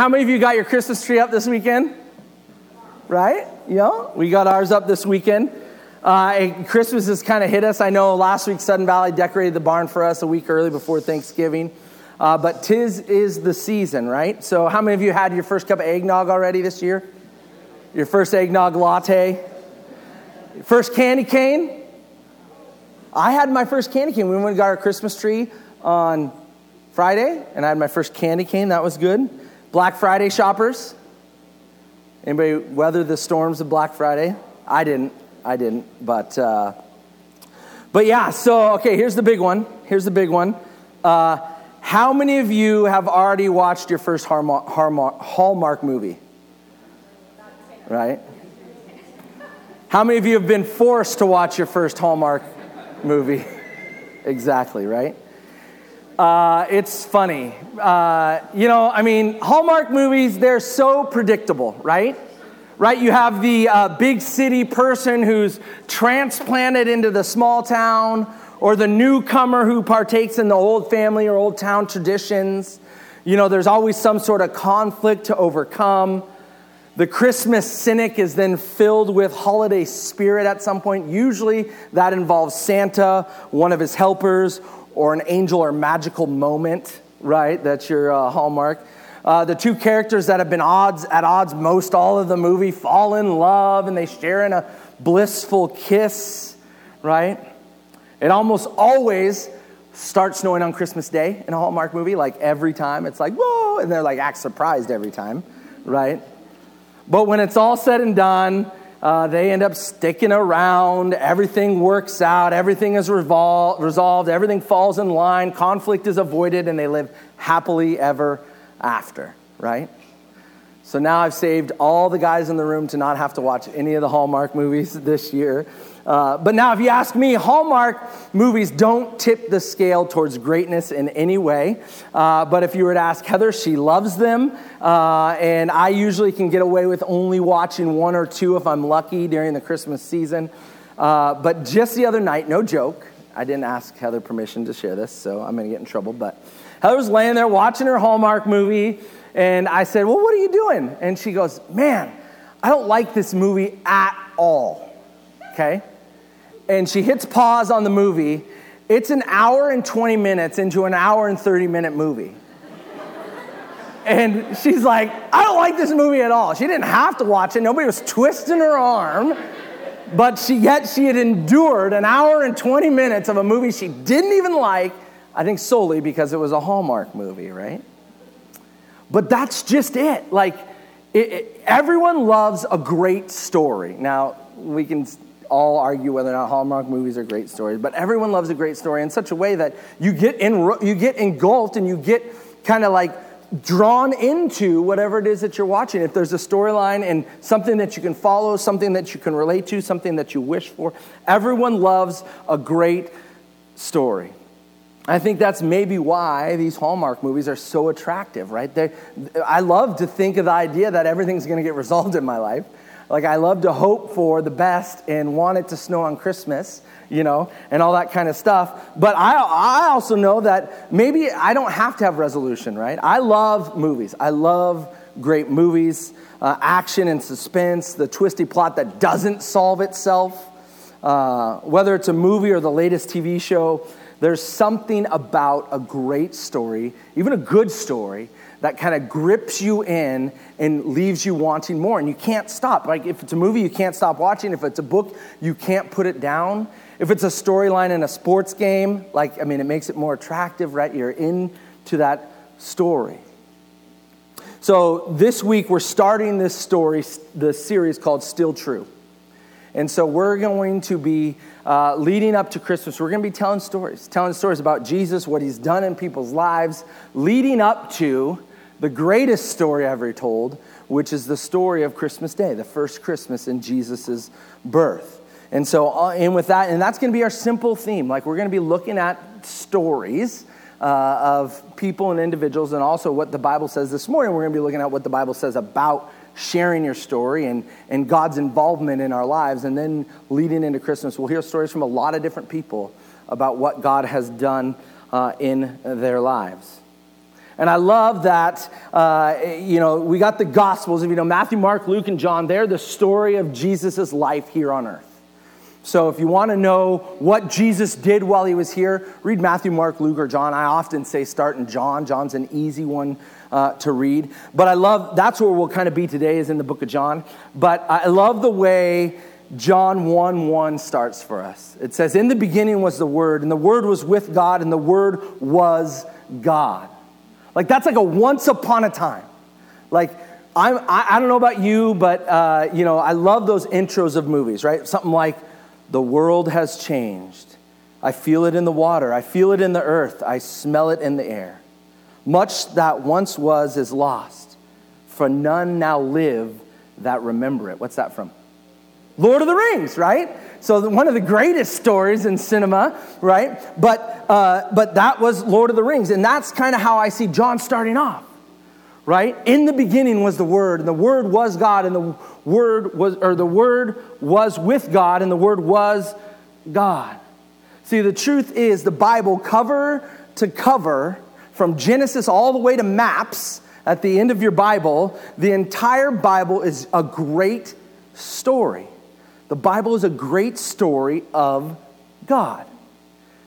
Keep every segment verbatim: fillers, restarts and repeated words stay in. how many of you got your Christmas tree up this weekend? Right? Yeah, we got ours up this weekend. Uh, Christmas has kind of hit us. I know last week Sudden Valley decorated the barn for us a week early before Thanksgiving. Uh, but tis is the season, right? So how many of you had your first cup of eggnog already this year? Your first eggnog latte? First candy cane? I had my first candy cane. We went and got our Christmas tree on Friday, and I had my first candy cane. That was good. Black Friday shoppers. Anybody weather the storms of Black Friday? I didn't. I didn't. But, uh, but yeah, so, okay, here's the big one. Here's the big one. Uh... How many of you have already watched your first Hallmark movie? Right? How many of you have been forced to watch your first Hallmark movie? Exactly, right? Uh, it's funny. Uh, you know, I mean, Hallmark movies, they're so predictable, right? Right? You have the uh, big city person who's transplanted into the small town, or the newcomer who partakes in the old family or old town traditions. You know, there's always some sort of conflict to overcome. The Christmas cynic is then filled with holiday spirit at some point. Usually that involves Santa, one of his helpers, or an angel or magical moment, right? That's your uh, hallmark. Uh, the two characters that have been odds at odds most all of the movie fall in love, and they share in a blissful kiss, right? It almost always starts snowing on Christmas Day in a Hallmark movie. Like every time, it's like, whoa, and they're like act surprised every time, right? But when it's all said and done, uh, they end up sticking around. Everything works out. Everything is revol- resolved. Everything falls in line. Conflict is avoided, and they live happily ever after, right? So now I've saved all the guys in the room to not have to watch any of the Hallmark movies this year. Uh, but now if you ask me, Hallmark movies don't tip the scale towards greatness in any way. Uh, but if you were to ask Heather, she loves them. Uh, and I usually can get away with only watching one or two if I'm lucky during the Christmas season. Uh, but just the other night, no joke, I didn't ask Heather permission to share this, so I'm going to get in trouble. But Heather was laying there watching her Hallmark movie, and I said, well, what are you doing? And she goes, man, I don't like this movie at all. Okay? And she hits pause on the movie. It's an hour and twenty minutes into an hour and thirty minute movie. And she's like, I don't like this movie at all. She didn't have to watch it. Nobody was twisting her arm. But she, yet she had endured an hour and twenty minutes of a movie she didn't even like, I think solely because it was a Hallmark movie, right? But that's just it. Like, it, it, everyone loves a great story. Now, we can all argue whether or not Hallmark movies are great stories, but everyone loves a great story in such a way that you get in, you get engulfed and you get kind of like drawn into whatever it is that you're watching. If there's a storyline and something that you can follow, something that you can relate to, something that you wish for, everyone loves a great story. I think that's maybe why these Hallmark movies are so attractive, right? They, I love to think of the idea that everything's going to get resolved in my life. Like, I love to hope for the best and want it to snow on Christmas, you know, and all that kind of stuff. But I, I also know that maybe I don't have to have resolution, right? I love movies. I love great movies, uh, action and suspense, the twisty plot that doesn't solve itself. Uh, whether it's a movie or the latest T V show, there's something about a great story, even a good story, that kind of grips you in and leaves you wanting more. And you can't stop. Like, if it's a movie, you can't stop watching. If it's a book, you can't put it down. If it's a storyline in a sports game, like, I mean, it makes it more attractive, right? You're into that story. So this week, we're starting this story, this series called Still True. And so we're going to be uh, leading up to Christmas. We're going to be telling stories, telling stories about Jesus, what he's done in people's lives, leading up to the greatest story ever told, which is the story of Christmas Day, the first Christmas in Jesus' birth. And so, uh, and with that, and that's going to be our simple theme. Like, we're going to be looking at stories uh, of people and individuals, and also what the Bible says. This morning, we're going to be looking at what the Bible says about sharing your story and, and God's involvement in our lives. And then leading into Christmas, we'll hear stories from a lot of different people about what God has done uh, in their lives. And I love that, uh, you know, we got the Gospels. If you know Matthew, Mark, Luke, and John, they're the story of Jesus' life here on earth. So if you want to know what Jesus did while he was here, read Matthew, Mark, Luke, or John. I often say start in John. John's an easy one uh, to read. But I love, that's where we'll kind of be today, is in the book of John. But I love the way John one one starts for us. It says, "In the beginning was the Word, and the Word was with God, and the Word was God." Like, that's like a once upon a time. Like, I'm, I, I don't know about you, but, uh, you know, I love those intros of movies, right? Something like, "The world has changed. I feel it in the water. I feel it in the earth. I smell it in the air. Much that once was is lost, for none now live that remember it." What's that from? Lord of the Rings, right? So one of the greatest stories in cinema, right? But uh, but that was Lord of the Rings. And that's kind of how I see John starting off, right? In the beginning was the Word, and the Word was God, and the Word was, or the Word was with God, and the Word was God. See, the truth is the Bible, cover to cover, from Genesis all the way to maps at the end of your Bible, the entire Bible is a great story. The Bible is a great story of God.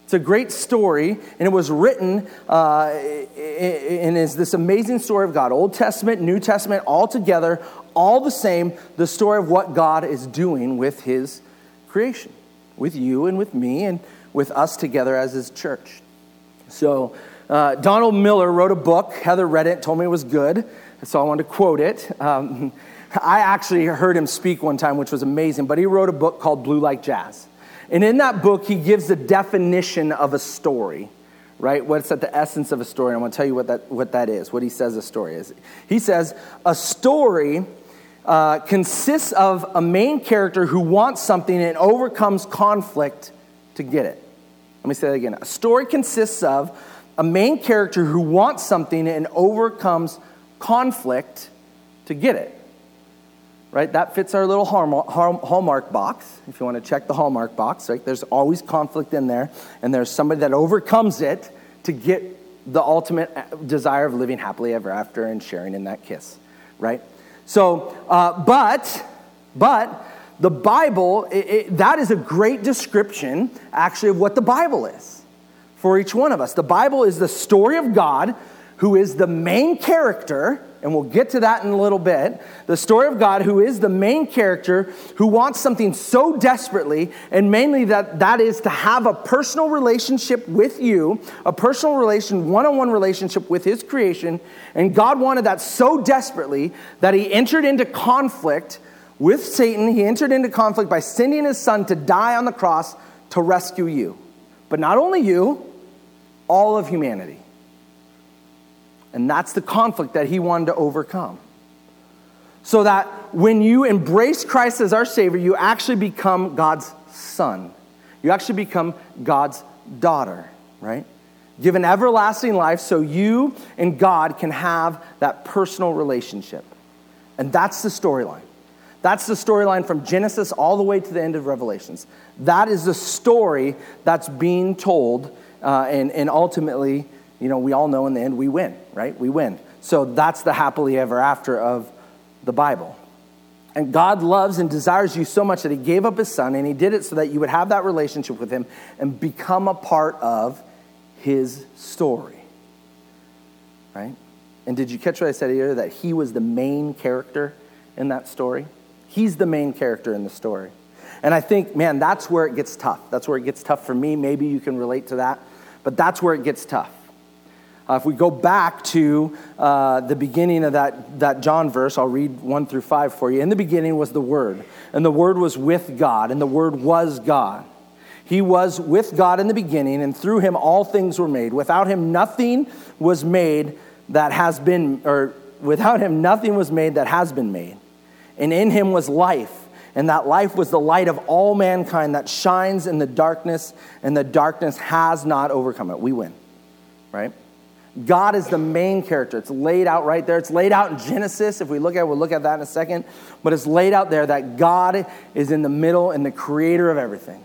It's a great story, and it was written, uh, and is this amazing story of God. Old Testament, New Testament, all together, all the same, the story of what God is doing with his creation, with you and with me and with us together as his church. So uh, Donald Miller wrote a book. Heather read it, told me it was good, so I wanted to quote it. Um, I actually heard him speak one time, which was amazing, but he wrote a book called Blue Like Jazz. And in that book, he gives the definition of a story, right? What's at the essence of a story? And I want to tell you what that, what that is, what he says a story is. He says, a story uh, consists of a main character who wants something and overcomes conflict to get it. Let me say that again. A story consists of a main character who wants something and overcomes conflict to get it. Right, that fits our little Hallmark box. If you want to check the Hallmark box, right? There's always conflict in there, and there's somebody that overcomes it to get the ultimate desire of living happily ever after and sharing in that kiss, right? So, uh, but, but the Bible, it, it, that is a great description, actually, of what the Bible is for each one of us. The Bible is the story of God, who is the main character. And we'll get to that in a little bit. The story of God, who is the main character, who wants something so desperately, and mainly that, that is to have a personal relationship with you, a personal relation, one-on-one relationship with his creation. And God wanted that so desperately that he entered into conflict with Satan. He entered into conflict by sending his son to die on the cross to rescue you. But not only you, all of humanity. And that's the conflict that he wanted to overcome. So that when you embrace Christ as our Savior, you actually become God's son. You actually become God's daughter, right? Given everlasting life so you and God can have that personal relationship. And that's the storyline. That's the storyline from Genesis all the way to the end of Revelations. That is the story that's being told, uh, and, and ultimately, you know, we all know in the end we win, right? We win. So that's the happily ever after of the Bible. And God loves and desires you so much that he gave up his son, and he did it so that you would have that relationship with him and become a part of his story, right? And did you catch what I said earlier, that he was the main character in that story? He's the main character in the story. And I think, man, that's where it gets tough. That's where it gets tough for me. Maybe you can relate to that, but that's where it gets tough. Uh, if we go back to uh, the beginning of that, that John verse, I'll read one through five for you. "In the beginning was the Word, and the Word was with God, and the Word was God. He was with God in the beginning, and through him all things were made. Without him nothing was made that has been, or without him nothing was made that has been made. And in him was life, and that life was the light of all mankind that shines in the darkness, and the darkness has not overcome it." We win, right? God is the main character. It's laid out right there. It's laid out in Genesis. If we look at it, we'll look at that in a second. But it's laid out there that God is in the middle and the creator of everything.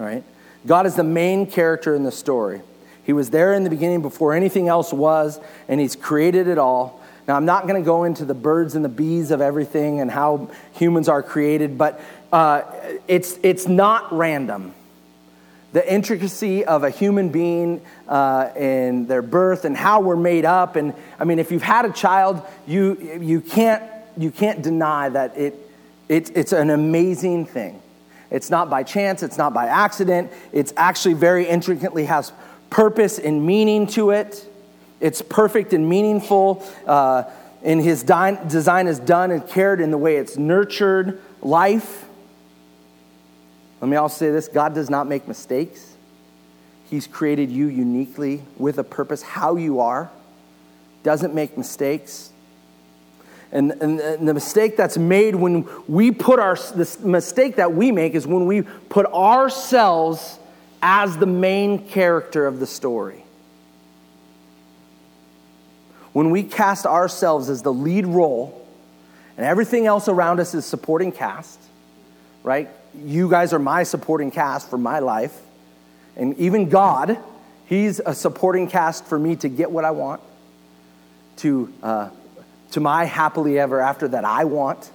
All right? God is the main character in the story. He was there in the beginning before anything else was, and he's created it all. Now, I'm not going to go into the birds and the bees of everything and how humans are created, but uh, it's it's not random. The intricacy of a human being uh, and their birth and how we're made up, and I mean, if you've had a child, you you can't you can't deny that it it's it's an amazing thing. It's not by chance. It's not by accident. It's actually very intricately has purpose and meaning to it. It's perfect and meaningful, uh, and his di- design is done and cared in the way it's nurtured life. Let me also say this, God does not make mistakes. He's created you uniquely with a purpose, how you are, doesn't make mistakes. And, and, and the mistake that's made when we put our, the mistake that we make is when we put ourselves as the main character of the story. When we cast ourselves as the lead role, and everything else around us is supporting cast, right? You guys are my supporting cast for my life. And even God, he's a supporting cast for me to get what I want, to uh, to my happily ever after that I want.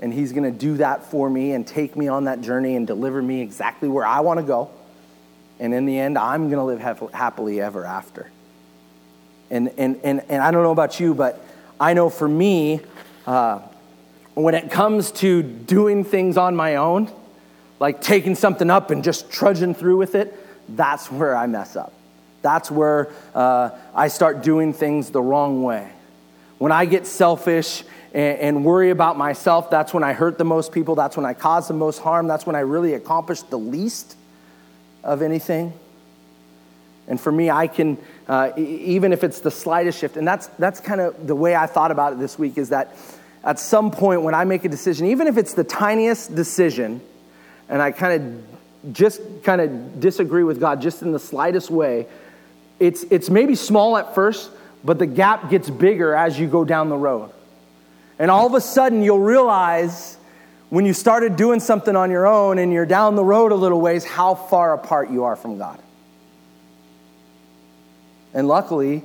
And he's going to do that for me and take me on that journey and deliver me exactly where I want to go. And in the end, I'm going to live hap- happily ever after. And, and and and I don't know about you, but I know for me, uh, when it comes to doing things on my own, like taking something up and just trudging through with it, that's where I mess up. That's where uh, I start doing things the wrong way. When I get selfish and, and worry about myself, that's when I hurt the most people. That's when I cause the most harm. That's when I really accomplish the least of anything. And for me, I can, uh, e- even if it's the slightest shift, and that's that's kind of the way I thought about it this week, is that at some point when I make a decision, even if it's the tiniest decision, and I kind of just kind of disagree with God just in the slightest way, it's it's maybe small at first, but the gap gets bigger as you go down the road. And all of a sudden, you'll realize when you started doing something on your own and you're down the road a little ways, how far apart you are from God. And luckily,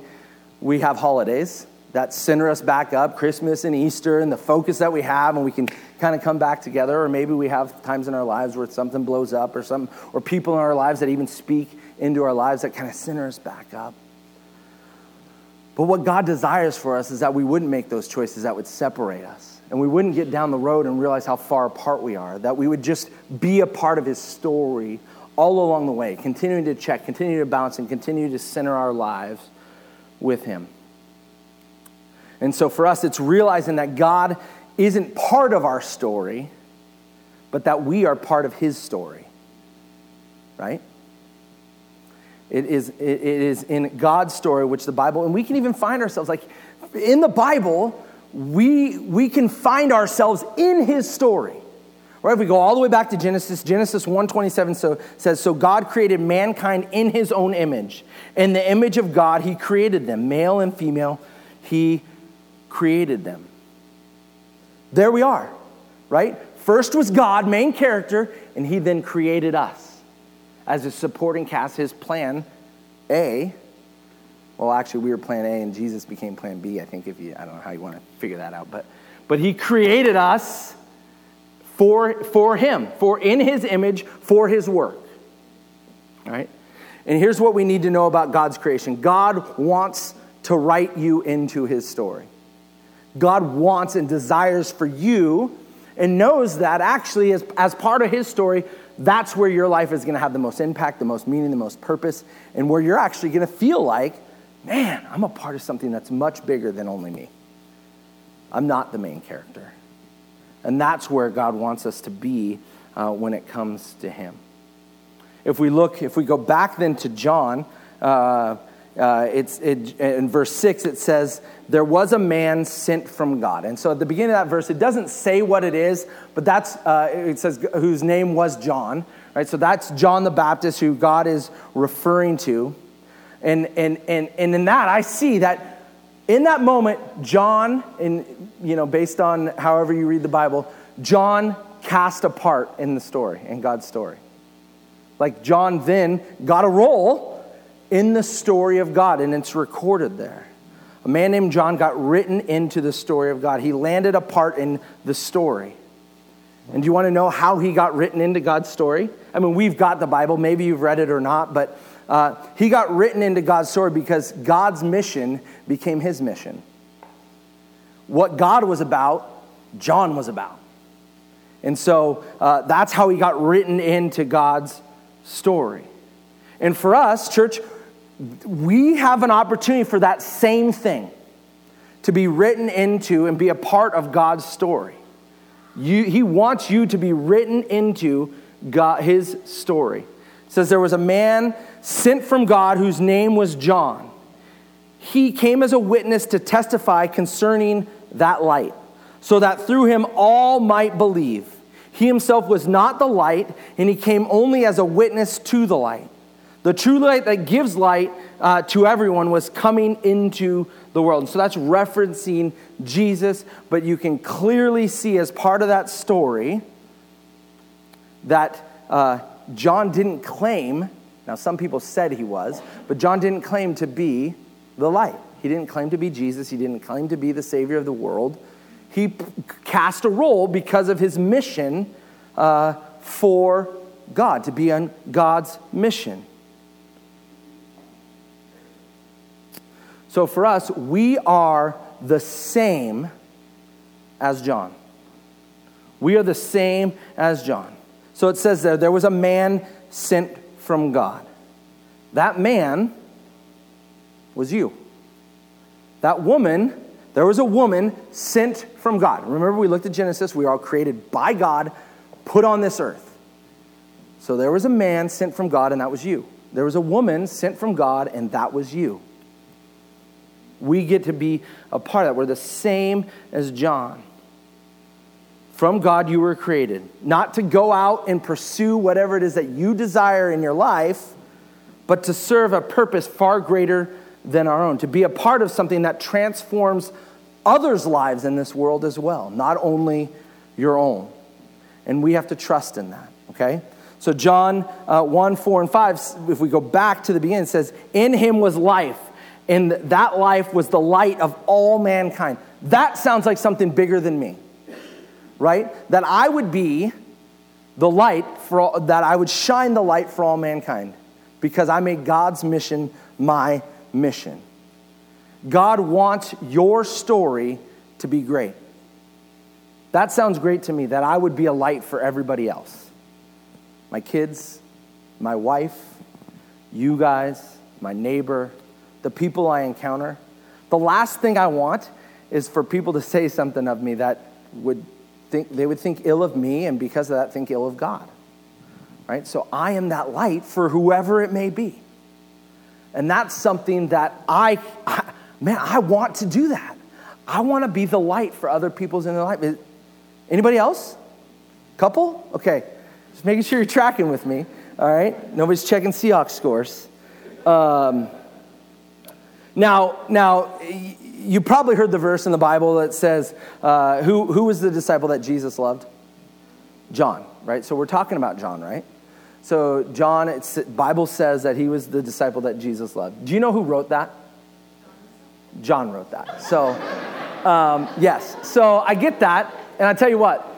we have holidays that center us back up, Christmas and Easter, and the focus that we have, and we can kind of come back together. Or maybe we have times in our lives where something blows up or something, or people in our lives that even speak into our lives that kind of center us back up. But what God desires for us is that we wouldn't make those choices that would separate us, and we wouldn't get down the road and realize how far apart we are, that we would just be a part of his story all along the way, continuing to check, continuing to bounce, and continue to center our lives with him. And so for us, it's realizing that God isn't part of our story, but that we are part of his story, right? It is, it is in God's story, which the Bible, and we can even find ourselves, like in the Bible, we, we can find ourselves in his story. Right, if we go all the way back to Genesis, Genesis one twenty-seven so, says, so God created mankind in his own image. In the image of God, he created them. Male and female, he created them. There we are, right? First was God, main character, and he then created us as a supporting cast, his plan A. Well, actually, we were plan A, and Jesus became plan B, I think, if you, I don't know how you want to figure that out. But, but he created us For for him, for in his image, for his work. All right? And here's what we need to know about God's creation. God wants to write you into his story. God wants and desires for you, and knows that actually as, as part of his story, that's where your life is going to have the most impact, the most meaning, the most purpose, and where you're actually going to feel like, man, I'm a part of something that's much bigger than only me. I'm not the main character. And that's where God wants us to be uh, when it comes to him. If we look, if we go back then to John, uh, uh, it's it, in verse six, it says, there was a man sent from God. And so at the beginning of that verse, it doesn't say what it is, but that's, uh, it says whose name was John, right? So that's John the Baptist, who God is referring to. And, and, and, and in that, I see that in that moment, John, and you know, based on however you read the Bible, John cast a part in the story, in God's story. Like John then got a role in the story of God, and it's recorded there. A man named John got written into the story of God. He landed a part in the story. And do you want to know how he got written into God's story? I mean, we've got the Bible. Maybe you've read it or not, but uh, he got written into God's story because God's mission became his mission. What God was about, John was about. And so uh, that's how he got written into God's story. And for us, church, we have an opportunity for that same thing to be written into and be a part of God's story. You, he wants you to be written into God, his story. It says there was a man sent from God whose name was John. He came as a witness to testify concerning that light, so that through him all might believe. He himself was not the light, and he came only as a witness to the light. The true light that gives light uh, to everyone was coming into the world. And so that's referencing Jesus, but you can clearly see as part of that story that uh, John didn't claim, now some people said he was, but John didn't claim to be the light. He didn't claim to be Jesus. He didn't claim to be the Savior of the world. He p- cast a role because of his mission uh, for God, to be on God's mission. So for us, we are the same as John. We are the same as John. So it says there, there was a man sent from God. That man was you. That woman, there was a woman sent from God. Remember, we looked at Genesis. We are all created by God, put on this earth. So there was a man sent from God, and that was you. There was a woman sent from God, and that was you. We get to be a part of that. We're the same as John. From God you were created, not to go out and pursue whatever it is that you desire in your life, but to serve a purpose far greater than our own, to be a part of something that transforms others' lives in this world as well, not only your own. And we have to trust in that, okay? So John uh, one, four, and five, if we go back to the beginning, it says, in him was life, and that life was the light of all mankind. That sounds like something bigger than me, right? That I would be the light, for all, that I would shine the light for all mankind because I made God's mission my mission. God wants your story to be great. That sounds great to me, that I would be a light for everybody else. My kids, my wife, you guys, my neighbor, the people I encounter. The last thing I want is for people to say something of me that would think they would think ill of me, and because of that, think ill of God. Right? So I am that light for whoever it may be. And that's something that I, I man, I want to do that. I want to be the light for other people's in their life. Anybody else? Couple? Okay. Just making sure you're tracking with me, all right? Nobody's checking Seahawks scores. Um, now, now, you probably heard the verse in the Bible that says, uh, who, who was the disciple that Jesus loved? John, right? So we're talking about John, right? So John, it's, the Bible says that he was the disciple that Jesus loved. Do you know who wrote that? John wrote that. So, um, yes. So I get that, and I tell you what.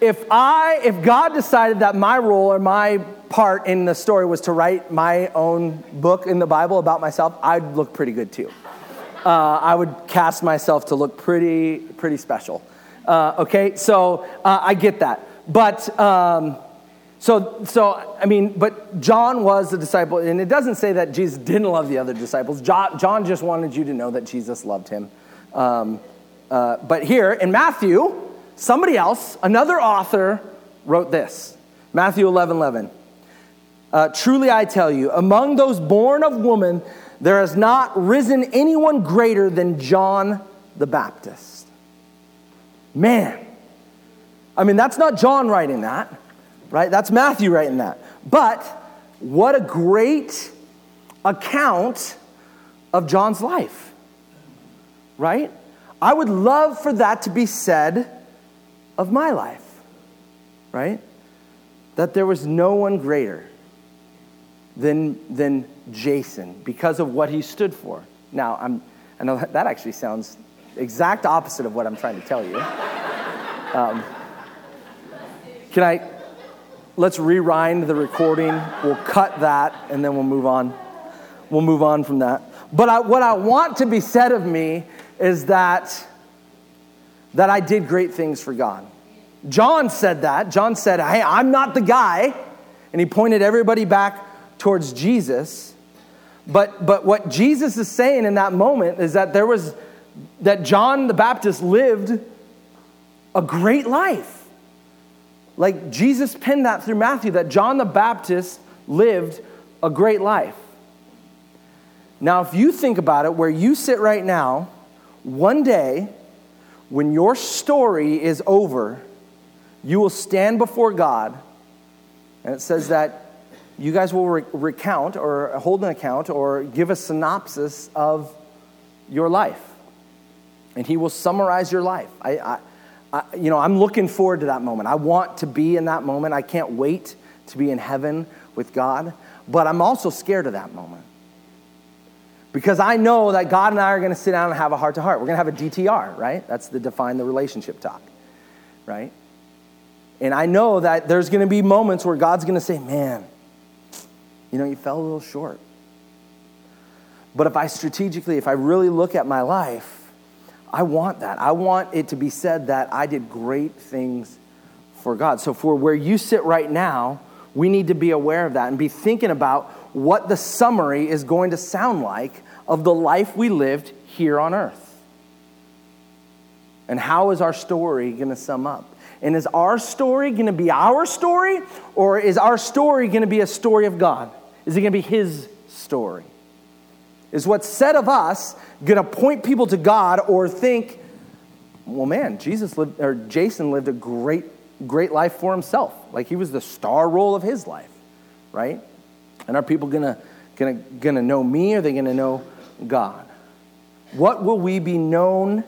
If I, if God decided that my role or my part in the story was to write my own book in the Bible about myself, I'd look pretty good too. Uh, I would cast myself to look pretty, pretty special. Uh, okay, so uh, I get that. But um, so, so I mean, but John was the disciple, and it doesn't say that Jesus didn't love the other disciples. John, John just wanted you to know that Jesus loved him. Um, uh, but here in Matthew, somebody else, another author, wrote this. Matthew eleven eleven. Uh, Truly I tell you, among those born of woman, there has not risen anyone greater than John the Baptist. Man. I mean, that's not John writing that, right? That's Matthew writing that. But what a great account of John's life, right? I would love for that to be said of my life, right? That there was no one greater than than Jason because of what he stood for. Now, I'm, I know that actually sounds exact opposite of what I'm trying to tell you. Um, can I, let's rewind the recording. We'll cut that, and then we'll move on. We'll move on from that. But I, what I want to be said of me is that, that I did great things for God. John said that. John said, hey, I'm not the guy. And he pointed everybody back towards Jesus. But but what Jesus is saying in that moment is that there was, that John the Baptist lived a great life. Like Jesus penned that through Matthew, that John the Baptist lived a great life. Now, if you think about it, where you sit right now, one day, when your story is over, you will stand before God, and it says that you guys will re- recount or hold an account or give a synopsis of your life, and He will summarize your life. I, I, I, you know, I'm looking forward to that moment. I want to be in that moment. I can't wait to be in heaven with God, but I'm also scared of that moment. Because I know that God and I are going to sit down and have a heart-to-heart. We're going to have a D T R, right? That's the define the relationship talk, right? And I know that there's going to be moments where God's going to say, man, you know, you fell a little short. But if I strategically, if I really look at my life, I want that. I want it to be said that I did great things for God. So for where you sit right now, we need to be aware of that and be thinking about what the summary is going to sound like of the life we lived here on earth. And how is our story going to sum up? And is our story going to be our story, or is our story going to be a story of God? Is it going to be His story? Is what's said of us going to point people to God, or think, well, man, Jesus lived, or Jason lived a great, great life for himself. Like he was the star role of his life, right? And are people gonna gonna gonna know me, or are they gonna know God? What will we be known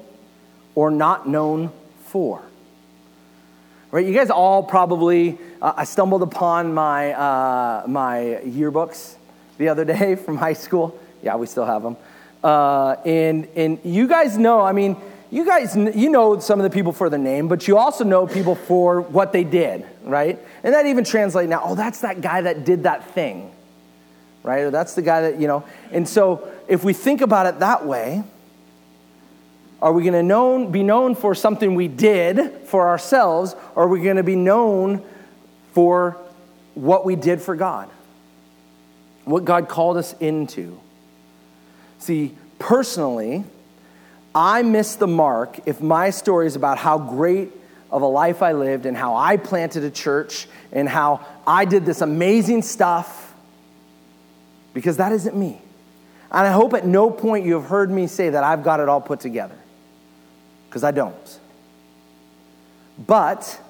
or not known for? Right, you guys all probably. Uh, I stumbled upon my uh, my yearbooks the other day from high school. Yeah, we still have them. Uh, and and you guys know. I mean, you guys you know some of the people for their name, but you also know people for what they did, right? And that even translates now. Oh, that's that guy that did that thing. Right? Or that's the guy that, you know. And so if we think about it that way, are we going to known be known for something we did for ourselves, or are we going to be known for what we did for God? What God called us into? See, personally, I miss the mark if my story is about how great of a life I lived and how I planted a church and how I did this amazing stuff. Because that isn't me. And I hope at no point you have heard me say that I've got it all put together. Because I don't. But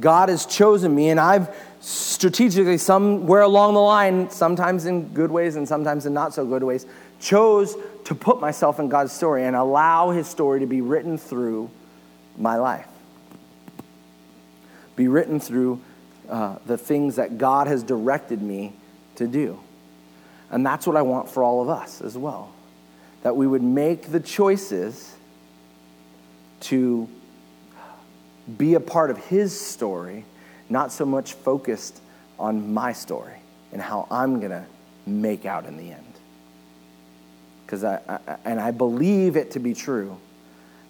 God has chosen me, and I've strategically, somewhere along the line, sometimes in good ways and sometimes in not so good ways, chose to put myself in God's story and allow His story to be written through my life. Be written through uh, the things that God has directed me to do. And that's what I want for all of us as well. That we would make the choices to be a part of His story, not so much focused on my story and how I'm going to make out in the end. Because I, I, and I believe it to be true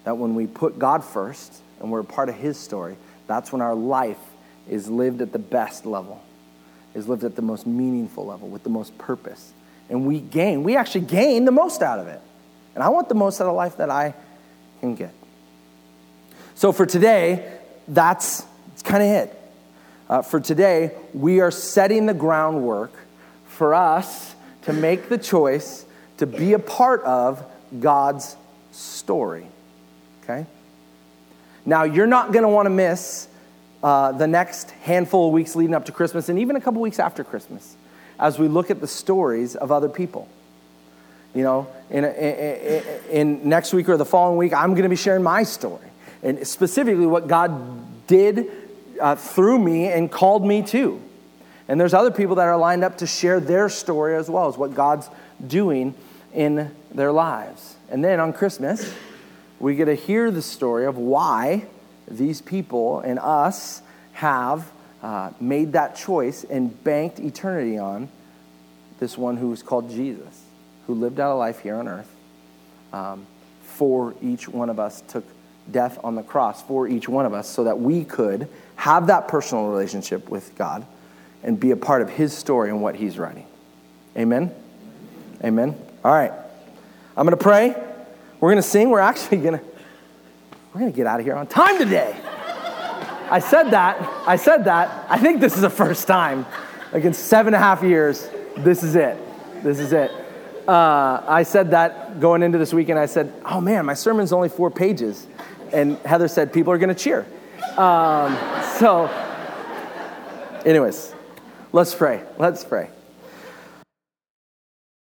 that when we put God first and we're a part of His story, that's when our life is lived at the best level. Is lived at the most meaningful level, with the most purpose. And we gain, we actually gain the most out of it. And I want the most out of life that I can get. So for today, that's kind of it. Uh, for today, we are setting the groundwork for us to make the choice to be a part of God's story. Okay? Now, you're not going to want to miss Uh, the next handful of weeks leading up to Christmas, and even a couple weeks after Christmas, as we look at the stories of other people. You know, in, in, in next week or the following week, I'm going to be sharing my story, and specifically what God did uh, through me and called me to. And there's other people that are lined up to share their story as well as what God's doing in their lives. And then on Christmas, we get to hear the story of why these people and us have uh, made that choice and banked eternity on this one who was called Jesus, who lived out a life here on earth um, for each one of us, took death on the cross for each one of us so that we could have that personal relationship with God and be a part of his story and what he's writing. Amen? Amen. All right. I'm going to pray. We're going to sing. We're actually going to we're going to get out of here on time today. I said that. I said that. I think this is the first time. Like in seven and a half years, this is it. This is it. Uh, I said that going into this weekend. I said, oh, man, my sermon's only four pages. And Heather said, people are going to cheer. Um, so anyways, let's pray. Let's pray.